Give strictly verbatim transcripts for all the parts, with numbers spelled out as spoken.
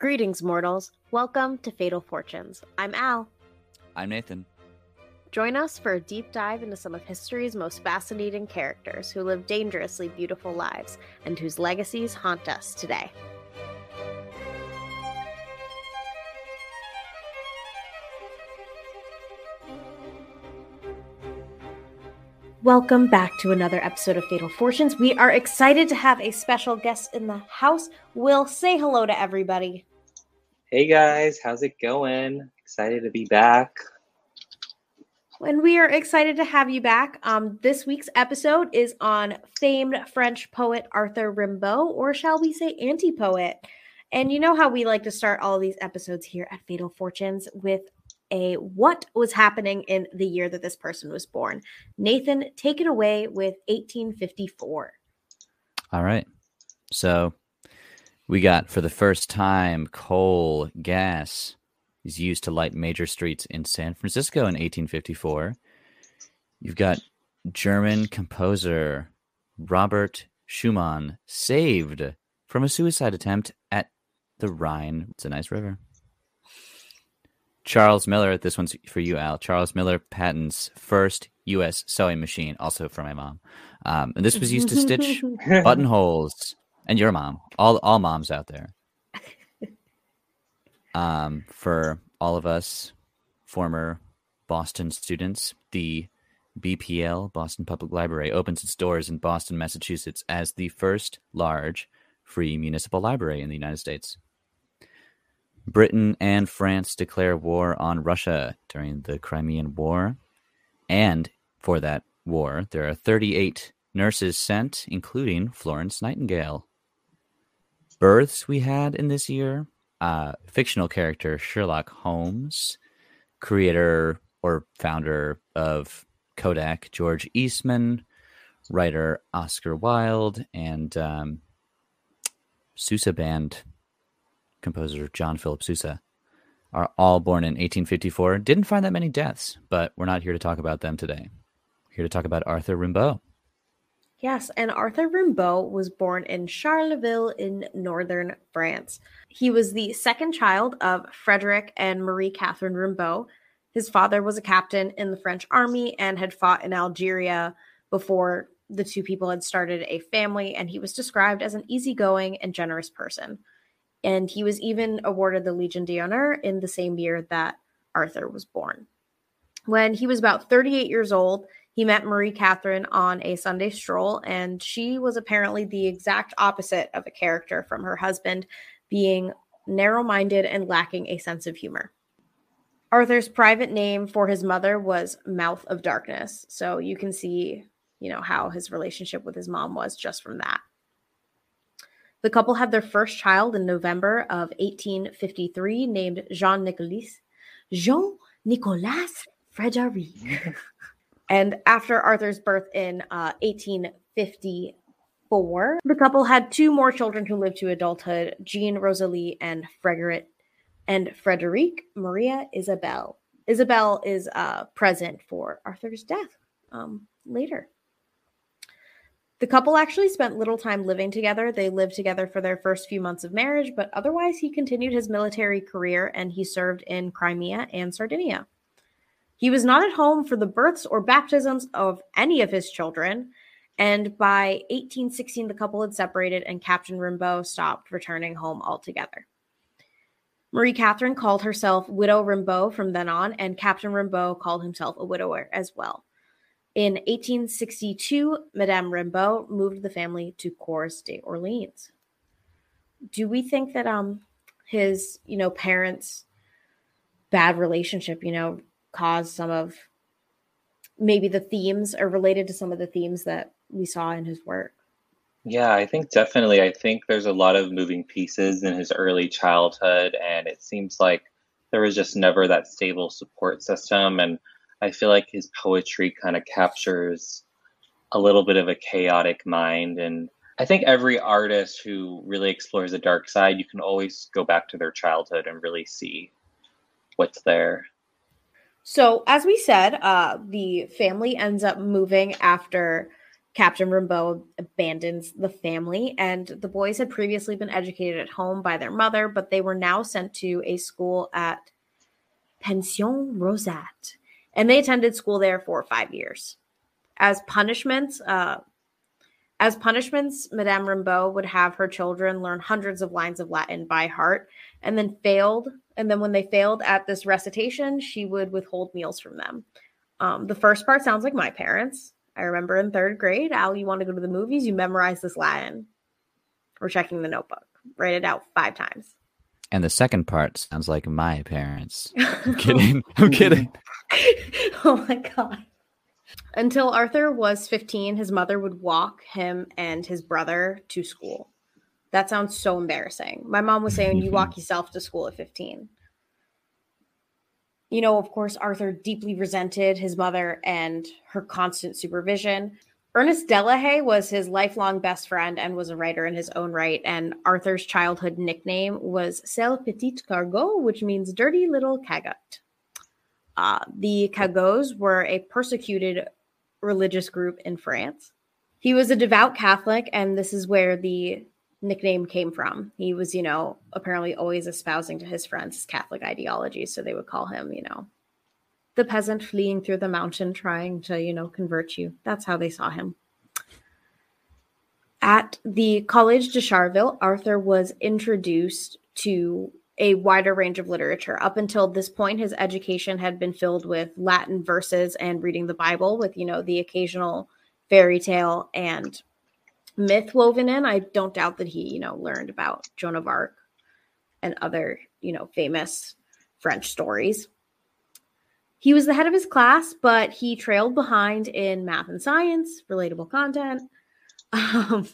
Greetings, mortals. Welcome to Fatal Fortunes. I'm Al. I'm Nathan. Join us for a deep dive into some of history's most fascinating characters who live dangerously beautiful lives and whose legacies haunt us today. Welcome back to another episode of Fatal Fortunes. We are excited to have a special guest in the house. Will, say hello to everybody. Hey guys, how's it going? Excited to be back. And we are excited to have you back. Um, this week's episode is on famed French poet Arthur Rimbaud, or shall we say anti-poet. And you know how we like to start all these episodes here at Fatal Fortunes with a what was happening in the year that this person was born. Nathan, take it away with eighteen fifty-four. All right. So we got, for the first time, coal, gas is used to light major streets in San Francisco in eighteen fifty-four. You've got German composer Robert Schumann saved from a suicide attempt at the Rhine. It's a nice river. Charles Miller, this one's for you, Al. Charles Miller patents first U S sewing machine, also for my mom. Um, and this was used to stitch buttonholes. And your mom. All all moms out there. Um, for all of us former Boston students, the B P L, Boston Public Library, opens its doors in Boston, Massachusetts, as the first large free municipal library in the United States. Britain and France declare war on Russia during the Crimean War. And for that war, there are thirty-eight nurses sent, including Florence Nightingale. Births we had in this year. Uh, fictional character Sherlock Holmes, creator or founder of Kodak, George Eastman, writer Oscar Wilde, and um, Sousa band composer John Philip Sousa are all born in eighteen fifty-four. Didn't find that many deaths, but we're not here to talk about them today. We're here to talk about Arthur Rimbaud. Yes, and Arthur Rimbaud was born in Charleville in northern France. He was the second child of Frederick and Marie Catherine Rimbaud. His father was a captain in the French army and had fought in Algeria before the two people had started a family, and he was described as an easygoing and generous person. And he was even awarded the Legion d'Honneur in the same year that Arthur was born. When he was about thirty-eight years old, he met Marie Catherine on a Sunday stroll, and she was apparently the exact opposite of a character from her husband, being narrow-minded and lacking a sense of humor. Arthur's private name for his mother was Mouth of Darkness, so you can see, you know, how his relationship with his mom was just from that. The couple had their first child in November of eighteen fifty-three, named Jean-Nicolas Jean-Nicolas Frederic. And after Arthur's birth in uh, eighteen fifty-four, the couple had two more children who lived to adulthood, Jean Rosalie and Frederick and Frederick Maria Isabel. Isabel is uh, present for Arthur's death um, later. The couple actually spent little time living together. They lived together for their first few months of marriage, but otherwise he continued his military career and he served in Crimea and Sardinia. He was not at home for the births or baptisms of any of his children, and by eighteen sixteen, the couple had separated and Captain Rimbaud stopped returning home altogether. Marie Catherine called herself Widow Rimbaud from then on, and Captain Rimbaud called himself a widower as well. In eighteen sixty-two, Madame Rimbaud moved the family to Corse de Orleans. Do we think that um his, you know, parents' bad relationship, you know, cause some of maybe the themes are related to some of the themes that we saw in his work? Yeah, I think definitely. I think there's a lot of moving pieces in his early childhood, and it seems like there was just never that stable support system. And I feel like his poetry kind of captures a little bit of a chaotic mind. And I think every artist who really explores the dark side, you can always go back to their childhood and really see what's there. So, as we said, uh, the family ends up moving after Captain Rimbaud abandons the family, and the boys had previously been educated at home by their mother, but they were now sent to a school at Pension Rosat, and they attended school there for five years. As punishments, uh, as punishments, Madame Rimbaud would have her children learn hundreds of lines of Latin by heart, and then failed. And then when they failed at this recitation, she would withhold meals from them. Um, the first part sounds like my parents. I remember in third grade, Al, you want to go to the movies, you memorize this Latin. We're checking the notebook. Write it out five times. And the second part sounds like my parents. I'm kidding. I'm kidding. Oh, my God. Until Arthur was fifteen, his mother would walk him and his brother to school. That sounds so embarrassing. My mom was saying, you walk yourself to school at fifteen. You know, of course, Arthur deeply resented his mother and her constant supervision. Ernest Delahaye was his lifelong best friend and was a writer in his own right. And Arthur's childhood nickname was Sale Petit Cargot, which means dirty little cagot. Uh, the Cagots were a persecuted religious group in France. He was a devout Catholic, and this is where the nickname came from. He was, you know, apparently always espousing to his friends his Catholic ideology, so they would call him, you know, the peasant fleeing through the mountain trying to, you know, convert you. That's how they saw him. At the College de Charville, Arthur was introduced to a wider range of literature. Up until this point, his education had been filled with Latin verses and reading the Bible with, you know, the occasional fairy tale and myth woven in. I don't doubt that he, you know, learned about Joan of Arc and other, you know, famous French stories. He was the head of his class, but he trailed behind in math and science, relatable content. Um,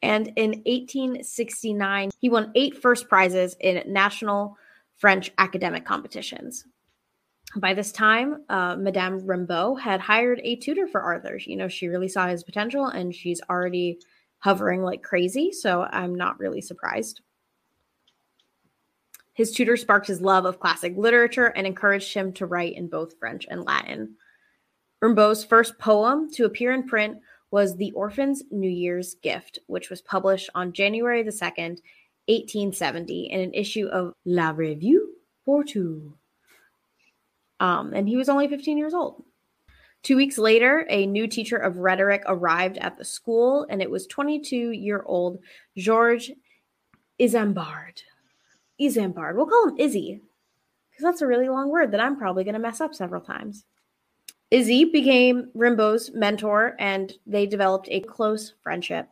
and in eighteen sixty-nine, he won eight first prizes in national French academic competitions. By this time, uh, Madame Rimbaud had hired a tutor for Arthur. You know, she really saw his potential, and she's already hovering like crazy, so I'm not really surprised. His tutor sparked his love of classic literature and encouraged him to write in both French and Latin. Rimbaud's first poem to appear in print was The Orphan's New Year's Gift, which was published on January the second, eighteen seventy, in an issue of La Revue Fortune. Um, and he was only fifteen years old. Two weeks later, a new teacher of rhetoric arrived at the school, and it was twenty-two-year-old George Isambard. Isambard. We'll call him Izzy, because that's a really long word that I'm probably going to mess up several times. Izzy became Rimbaud's mentor, and they developed a close friendship.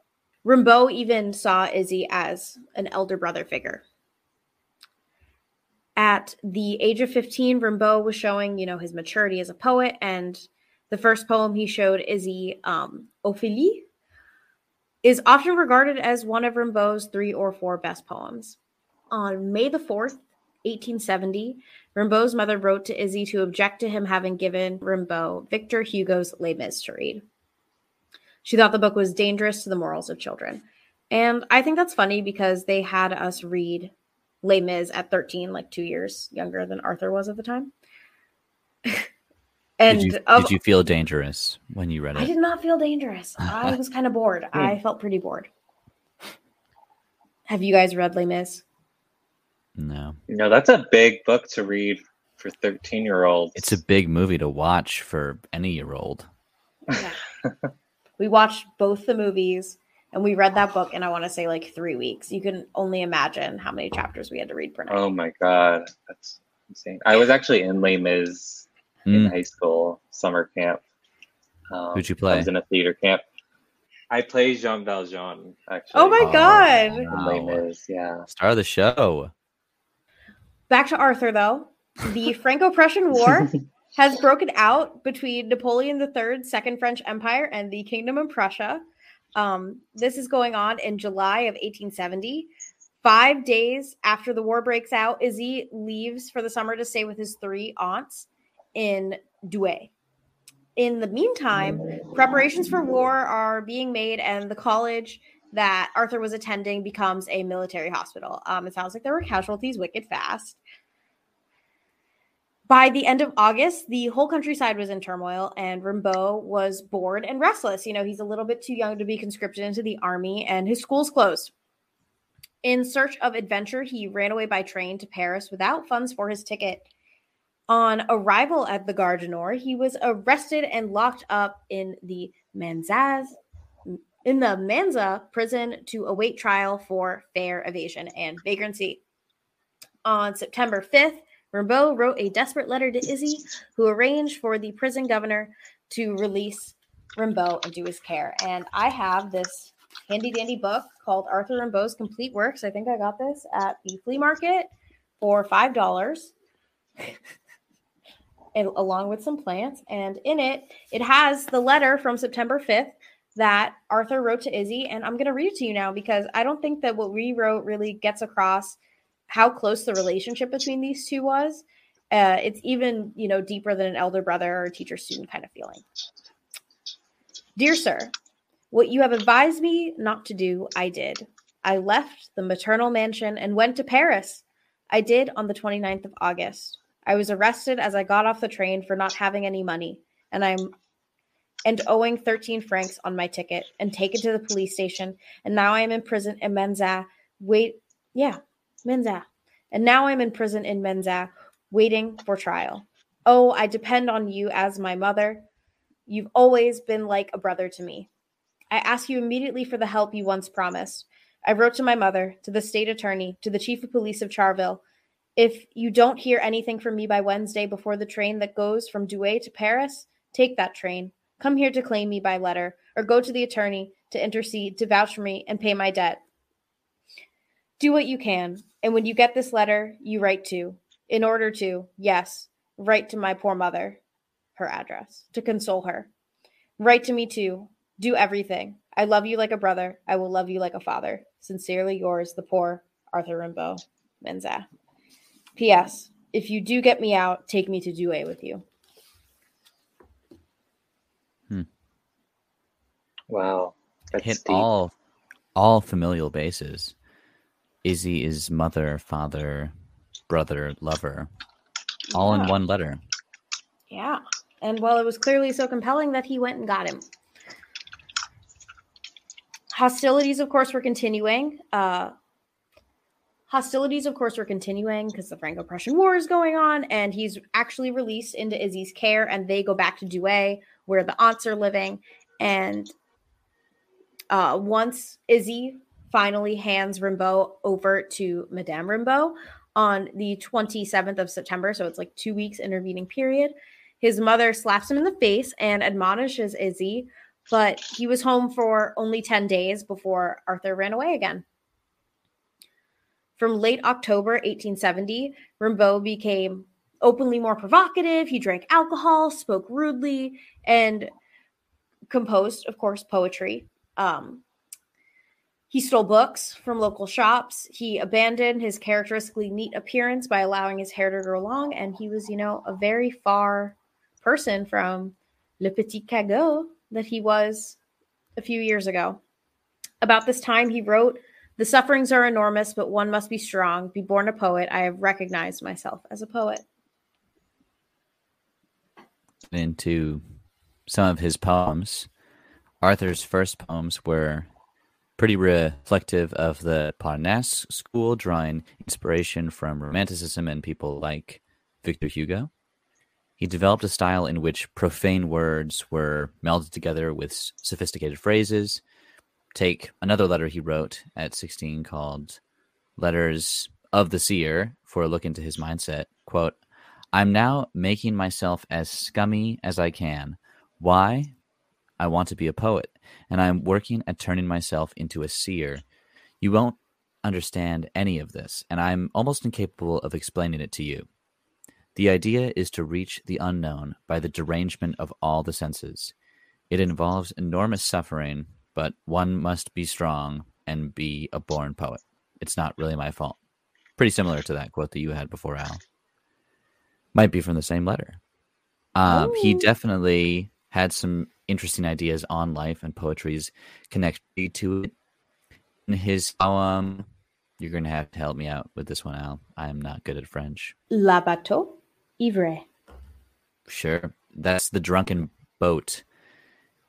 Rimbaud even saw Izzy as an elder brother figure. At the age of fifteen, Rimbaud was showing, you know, his maturity as a poet, and the first poem he showed Izzy, um, Ophélie, is often regarded as one of Rimbaud's three or four best poems. On May the fourth, eighteen seventy, Rimbaud's mother wrote to Izzy to object to him having given Rimbaud Victor Hugo's Les Mis to read. She thought the book was dangerous to the morals of children. And I think that's funny because they had us read Les Mis at thirteen, like two years younger than Arthur was at the time. And did you, of, did you feel dangerous when you read it? I did not feel dangerous. I was kind of bored. Mm. I felt pretty bored. Have you guys read Les Mis? No. No, that's a big book to read for thirteen-year-olds. It's a big movie to watch for any year-old. Yeah. We watched both the movies. And we read that book in, I want to say, like three weeks. You can only imagine how many chapters we had to read per night. Oh, my God. That's insane. I was actually in Les Mis mm. in high school summer camp. Um, Who'd you play? I was in a theater camp. I played Jean Valjean, actually. Oh, my oh, God. Wow. In Les Mis, yeah. Star of the show. Back to Arthur, though. The Franco-Prussian War has broken out between Napoleon the third's Second French Empire and the Kingdom of Prussia. Um, this is going on in July of eighteen seventy. Five days after the war breaks out, Izzy leaves for the summer to stay with his three aunts in Douai. In the meantime, preparations for war are being made, and the college that Arthur was attending becomes a military hospital. Um, it sounds like there were casualties wicked fast. By the end of August, the whole countryside was in turmoil, and Rimbaud was bored and restless. You know, he's a little bit too young to be conscripted into the army, and his school's closed. In search of adventure, he ran away by train to Paris without funds for his ticket. On arrival at the Gare du Nord, he was arrested and locked up in the Manzaz, in the Manza prison to await trial for fare evasion and vagrancy. On September fifth, Rimbaud wrote a desperate letter to Izzy, who arranged for the prison governor to release Rimbaud into his care. And I have this handy-dandy book called Arthur Rimbaud's Complete Works. I think I got this at the flea market for five dollars, and, along with some plants. And in it, it has the letter from September fifth that Arthur wrote to Izzy. And I'm going to read it to you now because I don't think that what we wrote really gets across how close the relationship between these two was. Uh, it's even, you know, deeper than an elder brother or a teacher-student kind of feeling. Dear sir, what you have advised me not to do, I did. I left the maternal mansion and went to Paris. I did on the twenty-ninth of August. I was arrested as I got off the train for not having any money, and I'm and owing thirteen francs on my ticket, and taken to the police station, and now I am in prison in Manza. Wait, yeah. Menza. And now I'm in prison in Menza, waiting for trial. Oh, I depend on you as my mother. You've always been like a brother to me. I ask you immediately for the help you once promised. I wrote to my mother, to the state attorney, to the chief of police of Charville. If you don't hear anything from me by Wednesday before the train that goes from Douai to Paris, take that train. Come here to claim me by letter, or go to the attorney to intercede, to vouch for me, and pay my debt. Do what you can, and when you get this letter, you write to, in order to, yes, write to my poor mother, her address, to console her. Write to me too. Do everything. I love you like a brother. I will love you like a father. Sincerely yours, the poor Arthur Rimbaud, Menza. P S. If you do get me out, take me to Douai with you. Hmm. Wow. That's Hit deep. all, all familial bases. Izzy is mother, father, brother, lover, all yeah. in one letter. Yeah. And well, it was clearly so compelling that he went and got him. Hostilities, of course, were continuing. Uh, hostilities, of course, were continuing because the Franco-Prussian War is going on, and he's actually released into Izzy's care, and they go back to Douai, where the aunts are living. And uh, once Izzy finally hands Rimbaud over to Madame Rimbaud on the twenty-seventh of September. So it's like two weeks intervening period. His mother slaps him in the face and admonishes Izzy, but he was home for only ten days before Arthur ran away again. From late October eighteen seventy, Rimbaud became openly more provocative. He drank alcohol, spoke rudely, and composed, of course, poetry. Um, He stole books from local shops. He abandoned his characteristically neat appearance by allowing his hair to grow long. And he was, you know, a very far person from Le Petit Cargot that he was a few years ago. About this time, he wrote, "The sufferings are enormous, but one must be strong. Be born a poet. I have recognized myself as a poet." Into some of his poems. Arthur's first poems were pretty reflective of the Parnasse school, drawing inspiration from Romanticism and people like Victor Hugo. He developed a style in which profane words were melded together with sophisticated phrases. Take another letter he wrote at sixteen called Letters of the Seer for a look into his mindset. Quote, "I'm now making myself as scummy as I can. Why? I want to be a poet, and I'm working at turning myself into a seer. You won't understand any of this, and I'm almost incapable of explaining it to you. The idea is to reach the unknown by the derangement of all the senses. It involves enormous suffering, but one must be strong and be a born poet. It's not really my fault." Pretty similar to that quote that you had before, Al. Might be from the same letter. Um, he definitely had some interesting ideas on life and poetry's connection to it. In his poem, you're going to have to help me out with this one, Al. I'm not good at French. La Bateau. Ivre. Sure. That's The Drunken Boat.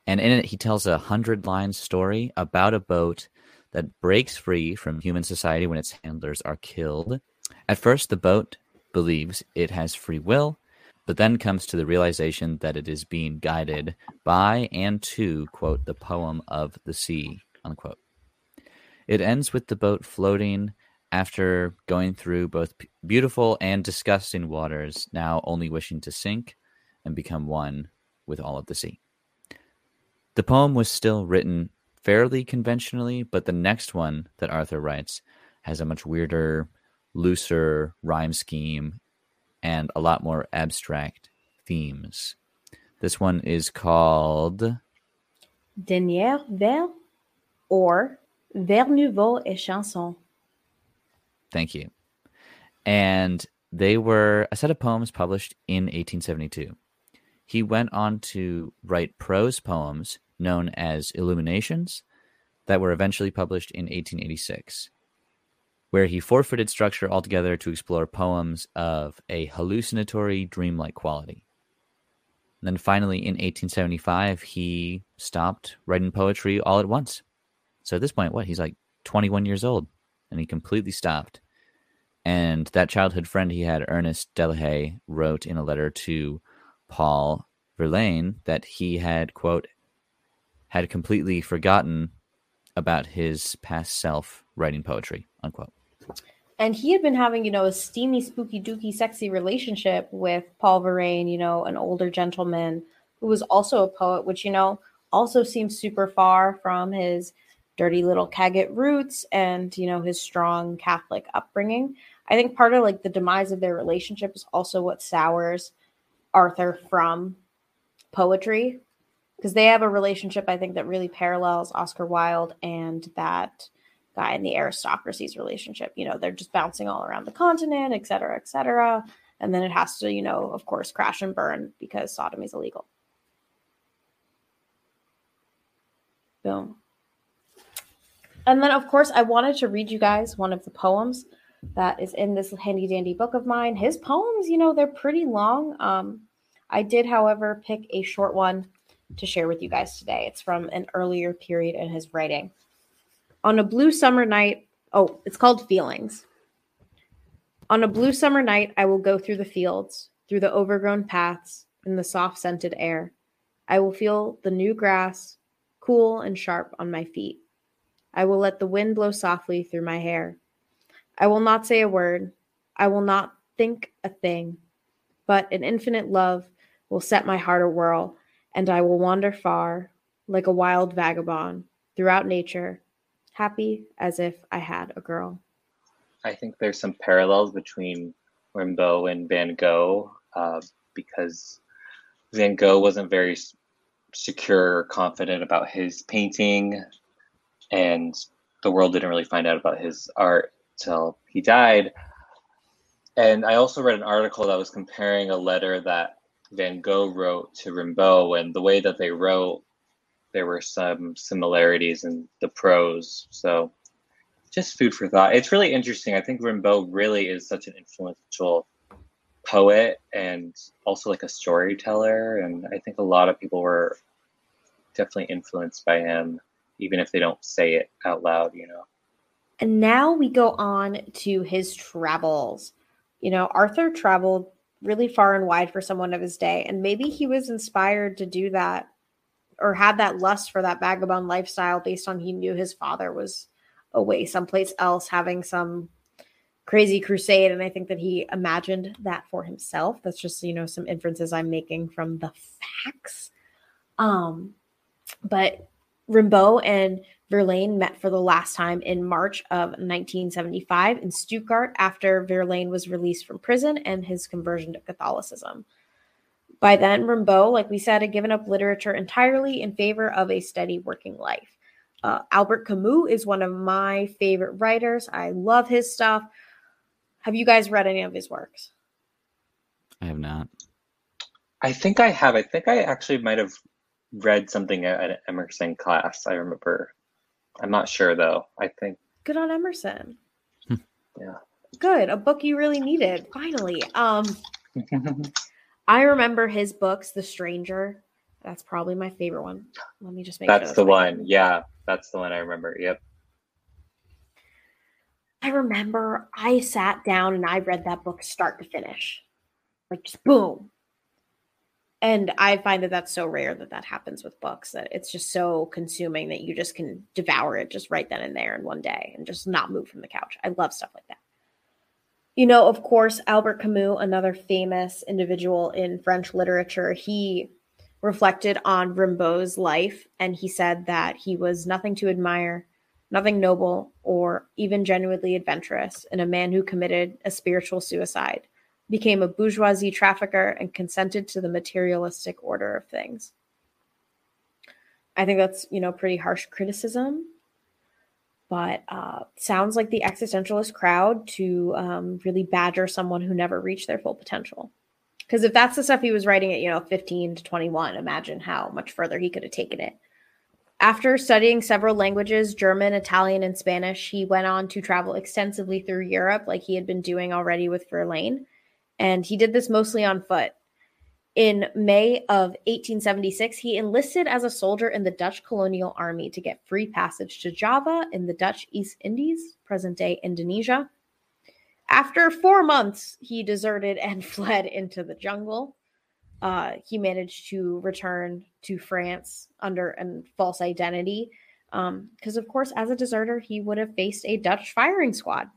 And in it, he tells a hundred-line story about a boat that breaks free from human society when its handlers are killed. At first, the boat believes it has free will, but then comes to the realization that it is being guided by and to, quote, the poem of the sea, unquote. It ends with the boat floating after going through both beautiful and disgusting waters, now only wishing to sink and become one with all of the sea. The poem was still written fairly conventionally, but the next one that Arthur writes has a much weirder, looser rhyme scheme and a lot more abstract themes. This one is called Dernier vers or Vers Nouveau et Chanson. Thank you. And they were a set of poems published in eighteen seventy-two. He went on to write prose poems known as Illuminations that were eventually published in eighteen eighty-six, where he forfeited structure altogether to explore poems of a hallucinatory, dreamlike quality. And then finally, in eighteen seventy-five, he stopped writing poetry all at once. So at this point, what? He's like twenty-one years old, and he completely stopped. And that childhood friend he had, Ernest Delahaye, wrote in a letter to Paul Verlaine that he had, quote, had completely forgotten about his past self writing poetry, unquote. And he had been having, you know, a steamy, spooky, dooky, sexy relationship with Paul Verlaine, you know, an older gentleman who was also a poet, which, you know, also seems super far from his dirty little Catholic roots and, you know, his strong Catholic upbringing. I think part of, like, the demise of their relationship is also what sours Arthur from poetry, because they have a relationship, I think, that really parallels Oscar Wilde and that guy in the aristocracy's relationship. You know, they're just bouncing all around the continent, et cetera, et cetera. And then it has to, you know, of course, crash and burn because sodomy is illegal. Boom. And then, of course, I wanted to read you guys one of the poems that is in this handy dandy book of mine. His poems, you know, they're pretty long. Um, I did, however, pick a short one to share with you guys today. It's from an earlier period in his writing. On a blue summer night, oh, it's called Feelings. On a blue summer night, I will go through the fields, through the overgrown paths, in the soft scented air. I will feel the new grass, cool and sharp on my feet. I will let the wind blow softly through my hair. I will not say a word. I will not think a thing. But an infinite love will set my heart awhirl, and I will wander far, like a wild vagabond, throughout nature, happy as if I had a girl. I think there's some parallels between Rimbaud and Van Gogh, uh, because Van Gogh wasn't very secure or confident about his painting, and the world didn't really find out about his art till he died. And I also read an article that was comparing a letter that Van Gogh wrote to Rimbaud, and the way that they wrote, there were some similarities in the prose. So just food for thought. It's really interesting. I think Rimbaud really is such an influential poet and also like a storyteller. And I think a lot of people were definitely influenced by him, even if they don't say it out loud, you know. And now we go on to his travels. You know, Arthur traveled really far and wide for someone of his day, and maybe he was inspired to do that or had that lust for that vagabond lifestyle based on he knew his father was away someplace else having some crazy crusade, and I think that he imagined that for himself. That's just, you know, some inferences I'm making from the facts. Um, but Rimbaud and Verlaine met for the last time in March of nineteen seventy-five in Stuttgart after Verlaine was released from prison and his conversion to Catholicism. By then, Rimbaud, like we said, had given up literature entirely in favor of a steady working life. Uh, Albert Camus is one of my favorite writers. I love his stuff. Have you guys read any of his works? I have not. I think I have. I think I actually might have read something at an Emerson class, I remember. I'm not sure, though. I think. Good on Emerson. Yeah. Good. A book you really needed, finally. Um, I remember his books, The Stranger. That's probably my favorite one. Let me just make sure. That's the one. Yeah, that's the one I remember. Yep. I remember I sat down and I read that book start to finish. Like, just boom. And I find that that's so rare that that happens with books, that it's just so consuming that you just can devour it just right then and there in one day and just not move from the couch. I love stuff like that. You know, of course, Albert Camus, another famous individual in French literature, he reflected on Rimbaud's life, and he said that he was nothing to admire, nothing noble, or even genuinely adventurous, and a man who committed a spiritual suicide, became a bourgeoisie trafficker, and consented to the materialistic order of things. I think that's, you know, pretty harsh criticism, but uh, sounds like the existentialist crowd to um, really badger someone who never reached their full potential. Because if that's the stuff he was writing at, you know, fifteen to twenty-one, imagine how much further he could have taken it. After studying several languages, German, Italian, and Spanish, he went on to travel extensively through Europe like he had been doing already with Verlaine. And he did this mostly on foot. In May of eighteen seventy-six, he enlisted as a soldier in the Dutch colonial army to get free passage to Java in the Dutch East Indies, present-day Indonesia. After four months, he deserted and fled into the jungle. Uh, he managed to return to France under a false identity because, um, of course, as a deserter, he would have faced a Dutch firing squad.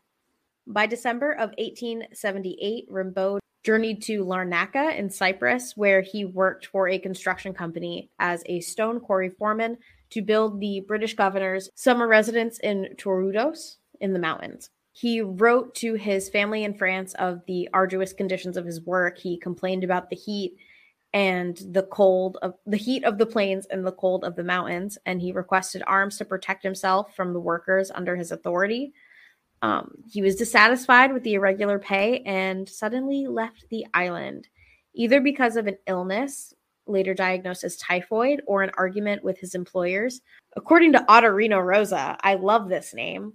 By December of eighteen seventy-eight, Rimbaud journeyed to Larnaca in Cyprus, where he worked for a construction company as a stone quarry foreman to build the British governor's summer residence in Torrijos in the mountains. He wrote to his family in France of the arduous conditions of his work. He complained about the heat and the cold of the heat of the plains and the cold of the mountains, and he requested arms to protect himself from the workers under his authority. Um, he was dissatisfied with the irregular pay and suddenly left the island, either because of an illness, later diagnosed as typhoid, or an argument with his employers. According to Ottorino Rosa, I love this name,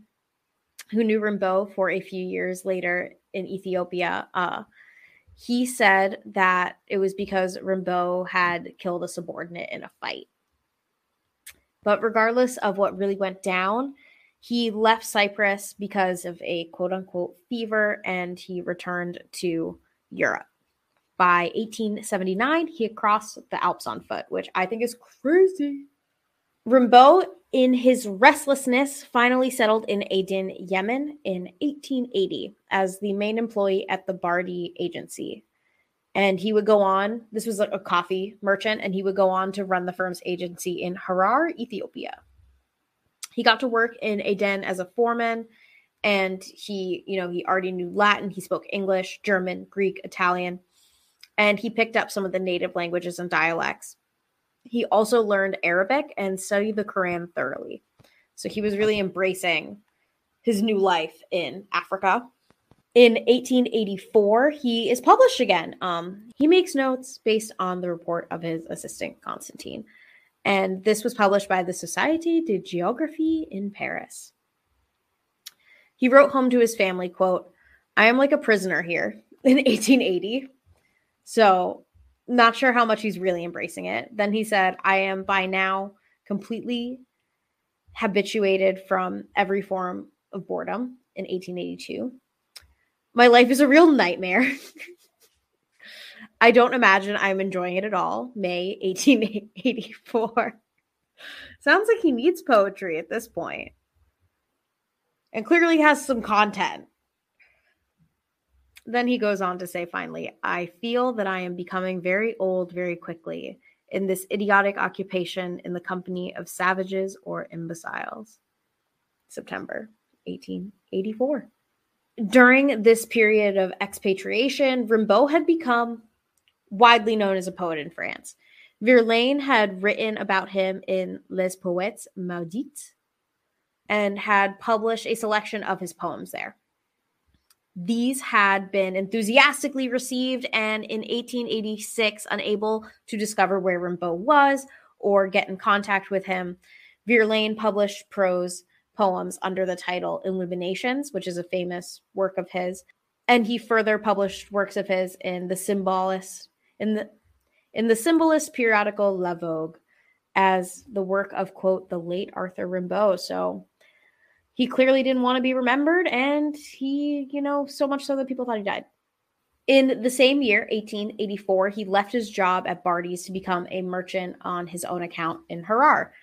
who knew Rimbaud for a few years later in Ethiopia, uh, he said that it was because Rimbaud had killed a subordinate in a fight. But regardless of what really went down, he left Cyprus because of a quote-unquote fever, and he returned to Europe. By eighteen seventy-nine, he had crossed the Alps on foot, which I think is crazy. Rimbaud, in his restlessness, finally settled in Aden, Yemen in eighteen eighty as the main employee at the Bardi Agency. And he would go on, this was like a coffee merchant, and he would go on to run the firm's agency in Harar, Ethiopia. He got to work in Aden as a foreman, and he, you know, he already knew Latin. He spoke English, German, Greek, Italian, and he picked up some of the native languages and dialects. He also learned Arabic and studied the Quran thoroughly. So he was really embracing his new life in Africa. In eighteen eighty-four, he is published again. Um, he makes notes based on the report of his assistant, Constantine. And this was published by the Société de Géographie in Paris. He wrote home to his family, quote, I am like a prisoner here in eighteen eighty. So not sure how much he's really embracing it. Then he said, I am by now completely habituated from every form of boredom in eighteen eighty-two. My life is a real nightmare. I don't imagine I'm enjoying it at all. May eighteen eighty-four. Sounds like he needs poetry at this point. And clearly has some content. Then he goes on to say, finally, I feel that I am becoming very old very quickly in this idiotic occupation in the company of savages or imbeciles. September eighteen eighty-four. During this period of expatriation, Rimbaud had become widely known as a poet in France. Verlaine had written about him in Les Poètes Maudits and had published a selection of his poems there. These had been enthusiastically received, and in eighteen eighty-six, unable to discover where Rimbaud was or get in contact with him, Verlaine published prose poems under the title Illuminations, which is a famous work of his. And he further published works of his in the Symbolist, in the in the Symbolist periodical La Vogue, as the work of, quote, the late Arthur Rimbaud. So he clearly didn't want to be remembered, and he, you know, so much so that people thought he died. In the same year, eighteen eighty-four, he left his job at Barty's to become a merchant on his own account in Harar,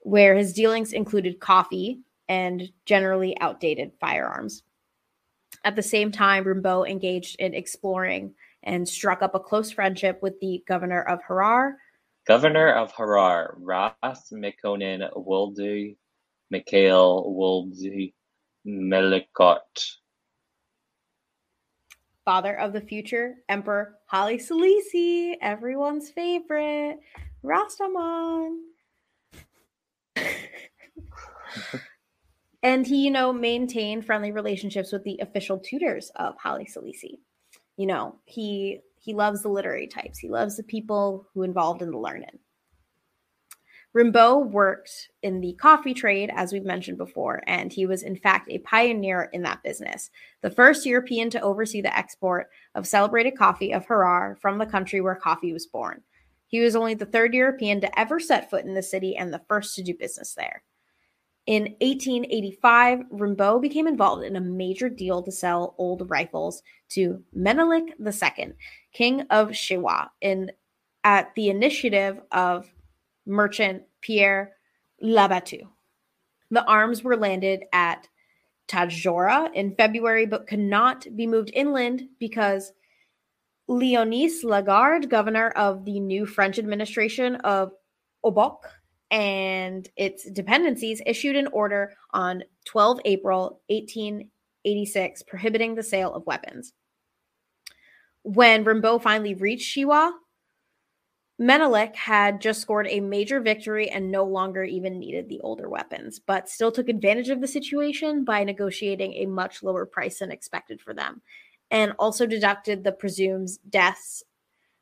where his dealings included coffee and generally outdated firearms. At the same time, Rimbaud engaged in exploring and struck up a close friendship with the governor of Harar, Governor of Harar, Ras Mekonnen Wuldi Mikhail Wuldi Melikot, father of the future Emperor Haile Selassie, everyone's favorite, Rastaman. And he, you know, maintained friendly relationships with the official tutors of Haile Selassie. You know, he... He loves the literary types. He loves the people who involved in the learning. Rimbaud worked in the coffee trade, as we've mentioned before, and he was, in fact, a pioneer in that business. The first European to oversee the export of celebrated coffee of Harar from the country where coffee was born. He was only the third European to ever set foot in the city and the first to do business there. In eighteen eighty-five, Rimbaud became involved in a major deal to sell old rifles to Menelik the Second, king of Shewa, in, at the initiative of merchant Pierre Labattu. The arms were landed at Tajora in February, but could not be moved inland because Leonis Lagarde, governor of the new French administration of Obok and its dependencies, issued an order on the twelfth of April, eighteen eighty-six, prohibiting the sale of weapons. When Rimbaud finally reached Shewa, Menelik had just scored a major victory and no longer even needed the older weapons, but still took advantage of the situation by negotiating a much lower price than expected for them, and also deducted the presumed deaths,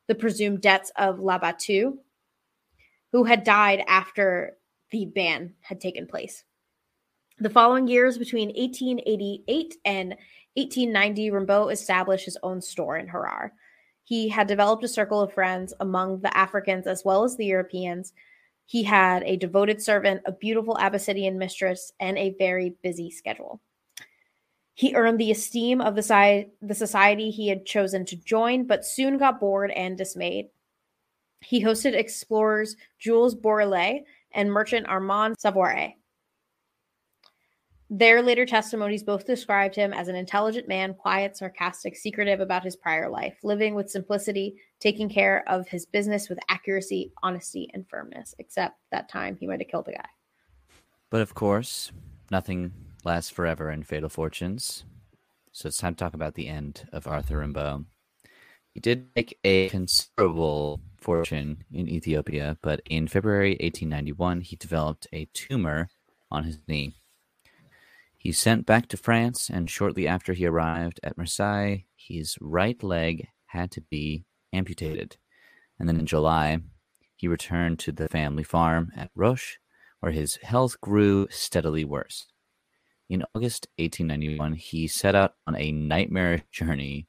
the presumed debts of Labattu, who had died after the ban had taken place. The following years, between eighteen eighty-eight and eighteen ninety, Rimbaud established his own store in Harar. He had developed a circle of friends among the Africans as well as the Europeans. He had a devoted servant, a beautiful Abyssinian mistress, and a very busy schedule. He earned the esteem of the, si- the society he had chosen to join, but soon got bored and dismayed. He hosted explorers Jules Borrelais and merchant Armand Savoiret. Their later testimonies both described him as an intelligent man, quiet, sarcastic, secretive about his prior life, living with simplicity, taking care of his business with accuracy, honesty, and firmness. Except that time he might have killed a guy. But of course, nothing lasts forever in Fatal Fortunes. So it's time to talk about the end of Arthur Rimbaud. He did make a considerable fortune in Ethiopia, but in February eighteen ninety-one, he developed a tumor on his knee. He was sent back to France, and shortly after he arrived at Marseille, his right leg had to be amputated. And then in July, he returned to the family farm at Roche, where his health grew steadily worse. In August eighteen ninety-one, he set out on a nightmare journey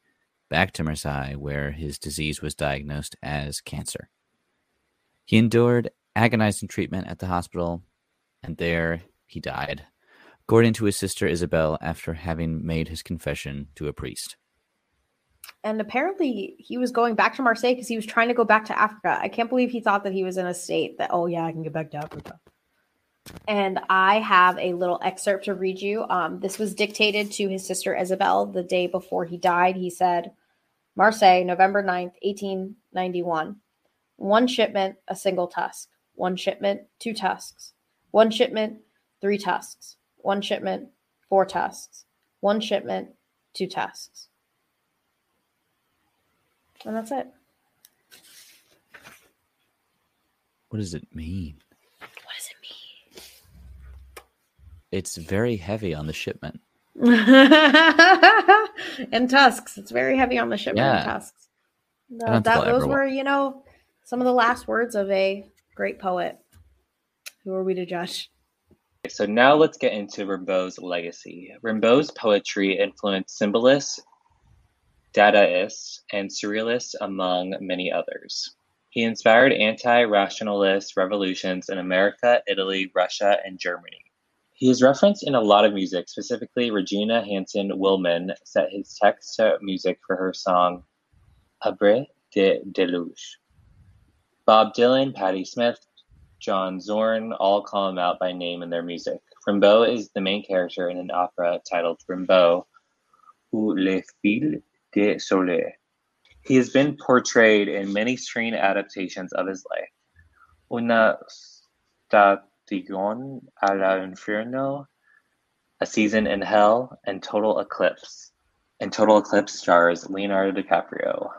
back to Marseille, where his disease was diagnosed as cancer. He endured agonizing treatment at the hospital, and there he died, according to his sister Isabel, after having made his confession to a priest. And apparently he was going back to Marseille because he was trying to go back to Africa. I can't believe he thought that he was in a state that, oh yeah, I can get back to Africa. And I have a little excerpt to read you. Um, this was dictated to his sister Isabel the day before he died. He said, Marseille, November ninth, eighteen ninety-one. One shipment, a single tusk. One shipment, two tusks. One shipment, three tusks. One shipment, four tusks. One shipment, two tusks. And that's it. What does it mean? It's very heavy on the shipment. And tusks. It's very heavy on the shipment yeah. and tusks. No, that, those were, you know, some of the last words of a great poet. Who are we to judge? So now let's get into Rimbaud's legacy. Rimbaud's poetry influenced symbolists Dadaists, and Surrealists, among many others. He inspired anti-rationalist revolutions in America, Italy, Russia, and Germany. He is referenced in a lot of music, specifically Regina Hansen Willman set his text to music for her song Abri de Deluge. Bob Dylan, Patti Smith, John Zorn all call him out by name in their music. Rimbaud is the main character in an opera titled Rimbaud, ou Les Fils de Soleil. He has been portrayed in many screen adaptations of his life. Una Stagione all'Inferno, A Season in Hell, and Total Eclipse. And Total Eclipse stars Leonardo DiCaprio.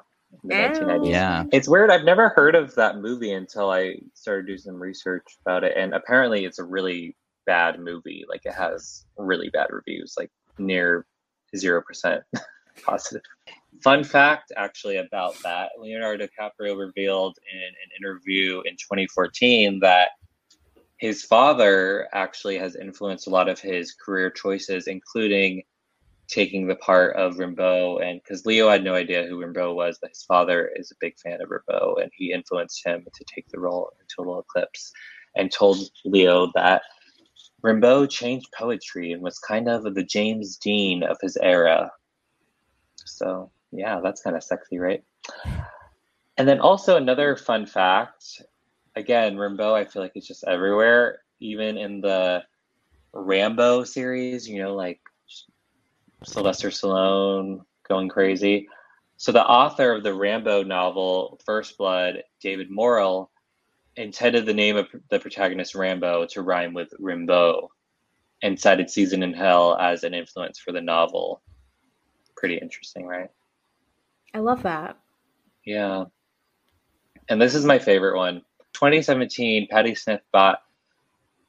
Yeah. It's weird. I've never heard of that movie until I started doing some research about it. And apparently it's a really bad movie. Like, it has really bad reviews, like near zero percent positive. Fun fact, actually, about that. Leonardo DiCaprio revealed in an interview in twenty fourteen that his father actually has influenced a lot of his career choices, including taking the part of Rimbaud, and because Leo had no idea who Rimbaud was, but his father is a big fan of Rimbaud, and he influenced him to take the role in Total Eclipse, and told Leo that Rimbaud changed poetry and was kind of the James Dean of his era. So yeah, that's kind of sexy, right? And then also another fun fact, again, Rimbaud, I feel like it's just everywhere, even in the Rambo series, you know, like Sylvester Stallone going crazy. So the author of the Rambo novel, First Blood, David Morrell, intended the name of the protagonist Rambo to rhyme with Rimbaud, and cited Season in Hell as an influence for the novel. Pretty interesting, right? I love that. Yeah. And this is my favorite one. twenty seventeen, Patti Smith bought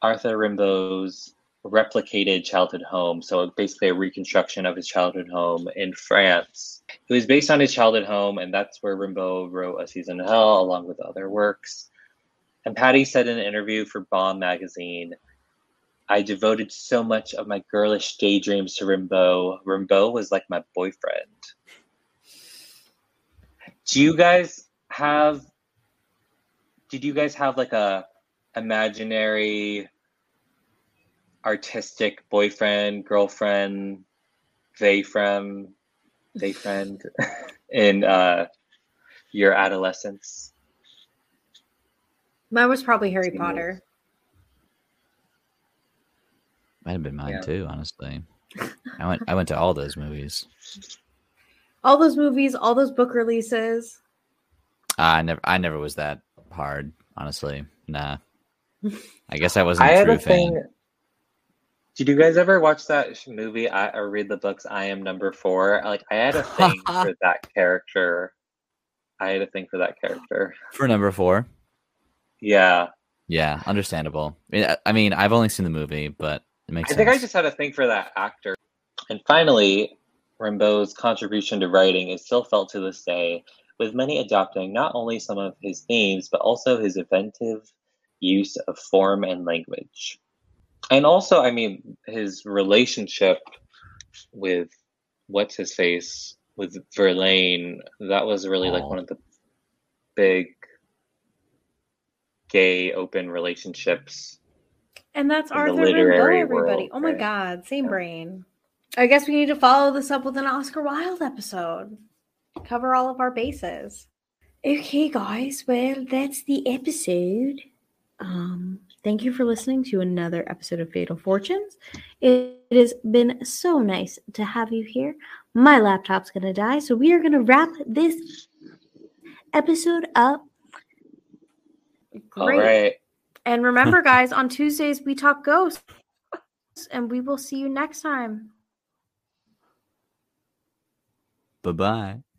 Arthur Rimbaud's replicated childhood home, so basically a reconstruction of his childhood home in France. It was based on his childhood home, and that's where Rimbaud wrote A Season in Hell, along with other works. And Patti said in an interview for Bon magazine, "I devoted so much of my girlish daydreams to Rimbaud. Rimbaud was like my boyfriend." Do you guys have, did you guys have like a imaginary artistic boyfriend, girlfriend, they from, they friend in uh, your adolescence? Mine was probably Harry Teenage. Potter. Might have been mine yeah. too, honestly. I went. I went to all those movies. All those movies, all those book releases. Uh, I never. I never was that hard, honestly. Nah. I guess I wasn't I a true fan. Thing, did you guys ever watch that movie I, or read the books? I Am Number Four. Like, I had a thing for that character. I had a thing for that character for Number Four. Yeah. Yeah, understandable. I mean, I've only seen the movie, but it makes I sense. I think I just had a thing for that actor. And finally, Rimbaud's contribution to writing is still felt to this day, with many adopting not only some of his themes, but also his inventive use of form and language. And also, I mean, his relationship with what's-his-face, with Verlaine, that was really, like, one of the big gay open relationships, and that's Arthur Rimbaud, everybody. World, oh my right? God, same yeah. brain. I guess we need to follow this up with an Oscar Wilde episode. Cover all of our bases. Okay, guys. Well, that's the episode. Um, thank you for listening to another episode of Fatal Fortunes. It, it has been so nice to have you here. My laptop's gonna die, so we are gonna wrap this episode up. Great. All right. And remember, guys, on Tuesdays we talk ghosts, and we will see you next time. Bye-bye.